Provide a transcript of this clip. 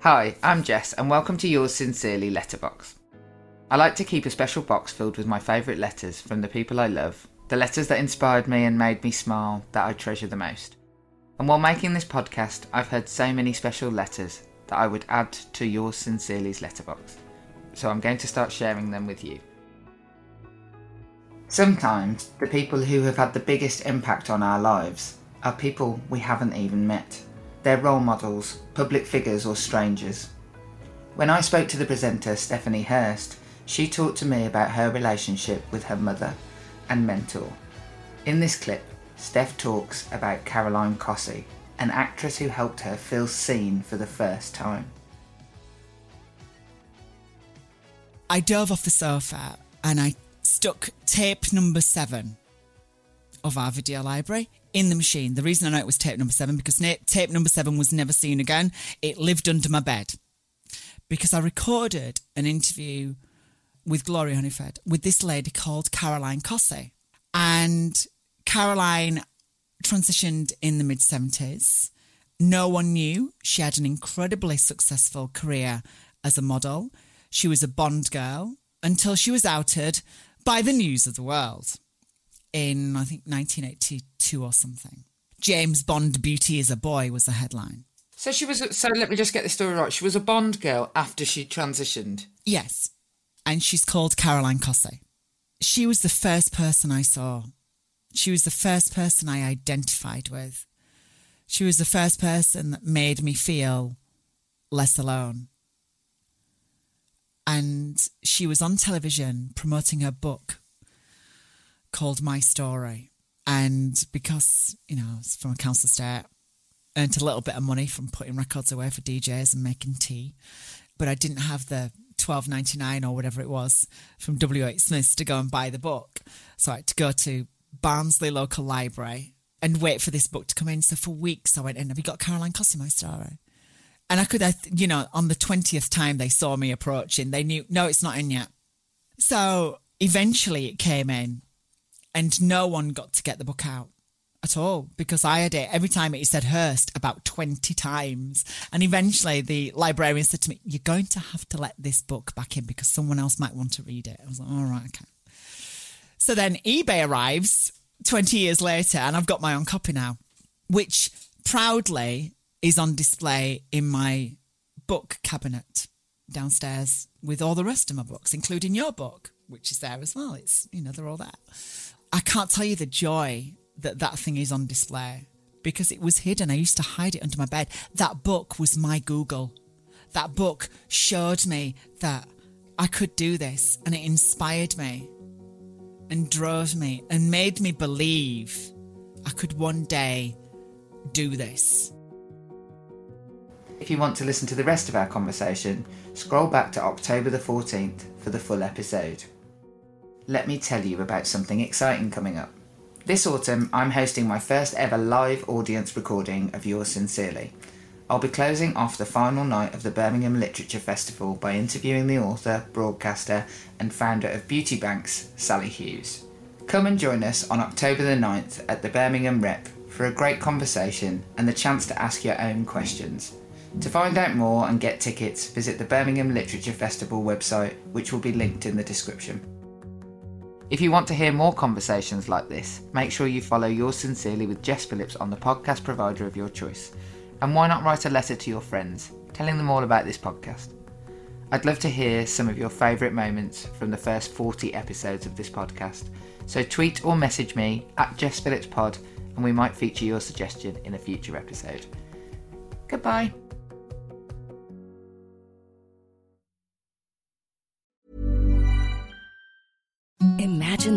Hi, I'm Jess and welcome to Yours Sincerely Letterbox. I like to keep a special box filled with my favourite letters from the people I love, the letters that inspired me and made me smile that I treasure the most. And while making this podcast, I've heard so many special letters that I would add to Yours Sincerely's letterbox. So I'm going to start sharing them with you. Sometimes the people who have had the biggest impact on our lives are people we haven't even met. They're role models, public figures or strangers. When I spoke to the presenter Stephanie Hirst, she talked to me about her relationship with her mother and mentor. In this clip, Steph talks about Caroline Cossey, an actress who helped her feel seen for the first time. I dove off the sofa and I stuck tape number 7 of our video library in the machine. The reason I know it was tape number 7 because tape number 7 was never seen again. It lived under my bed because I recorded an interview with Gloria Honeyfed with this lady called Caroline Cossey. And Caroline transitioned in the mid-70s. No one knew. She had an incredibly successful career as a model. She was a Bond girl until she was outed by the News of the World in, I think, 1982 or something. James Bond, Beauty is a Boy was the headline. So let me just get this story right. She was a Bond girl after she transitioned. Yes. And she's called Caroline Cossey. She was the first person I saw. She was the first person I identified with. She was the first person that made me feel less alone. And she was on television promoting her book called My Story. And because, I was from a council estate, earned a little bit of money from putting records away for DJs and making tea. But I didn't have the $12.99 or whatever it was from W.H. Smith to go and buy the book. So I had to go to Barnsley local library and wait for this book to come in. So for weeks I went in, have you got Caroline Cossey, My Story? And I could, on the 20th time they saw me approaching, they knew, no, it's not in yet. So eventually it came in and no one got to get the book out at all because I had it every time. It said Hirst about 20 times. And eventually the librarian said to me, you're going to have to let this book back in because someone else might want to read it. I was like, all right, okay. So then eBay arrives 20 years later and I've got my own copy now, which proudly is on display in my book cabinet downstairs with all the rest of my books, including your book, which is there as well. It's, they're all there. I can't tell you the joy that thing is on display because it was hidden. I used to hide it under my bed. That book was my Google. That book showed me that I could do this and it inspired me and drove me and made me believe I could one day do this. If you want to listen to the rest of our conversation, scroll back to October the 14th for the full episode. Let me tell you about something exciting coming up. This autumn, I'm hosting my first ever live audience recording of Yours Sincerely. I'll be closing off the final night of the Birmingham Literature Festival by interviewing the author, broadcaster and founder of Beauty Banks, Sally Hughes. Come and join us on October the 9th at the Birmingham Rep for a great conversation and the chance to ask your own questions. To find out more and get tickets, visit the Birmingham Literature Festival website, which will be linked in the description. If you want to hear more conversations like this, make sure you follow Yours Sincerely with Jess Phillips on the podcast provider of your choice. And why not write a letter to your friends, telling them all about this podcast? I'd love to hear some of your favourite moments from the first 40 episodes of this podcast. So tweet or message me at Jess Phillips Pod, and we might feature your suggestion in a future episode. Goodbye. Imagine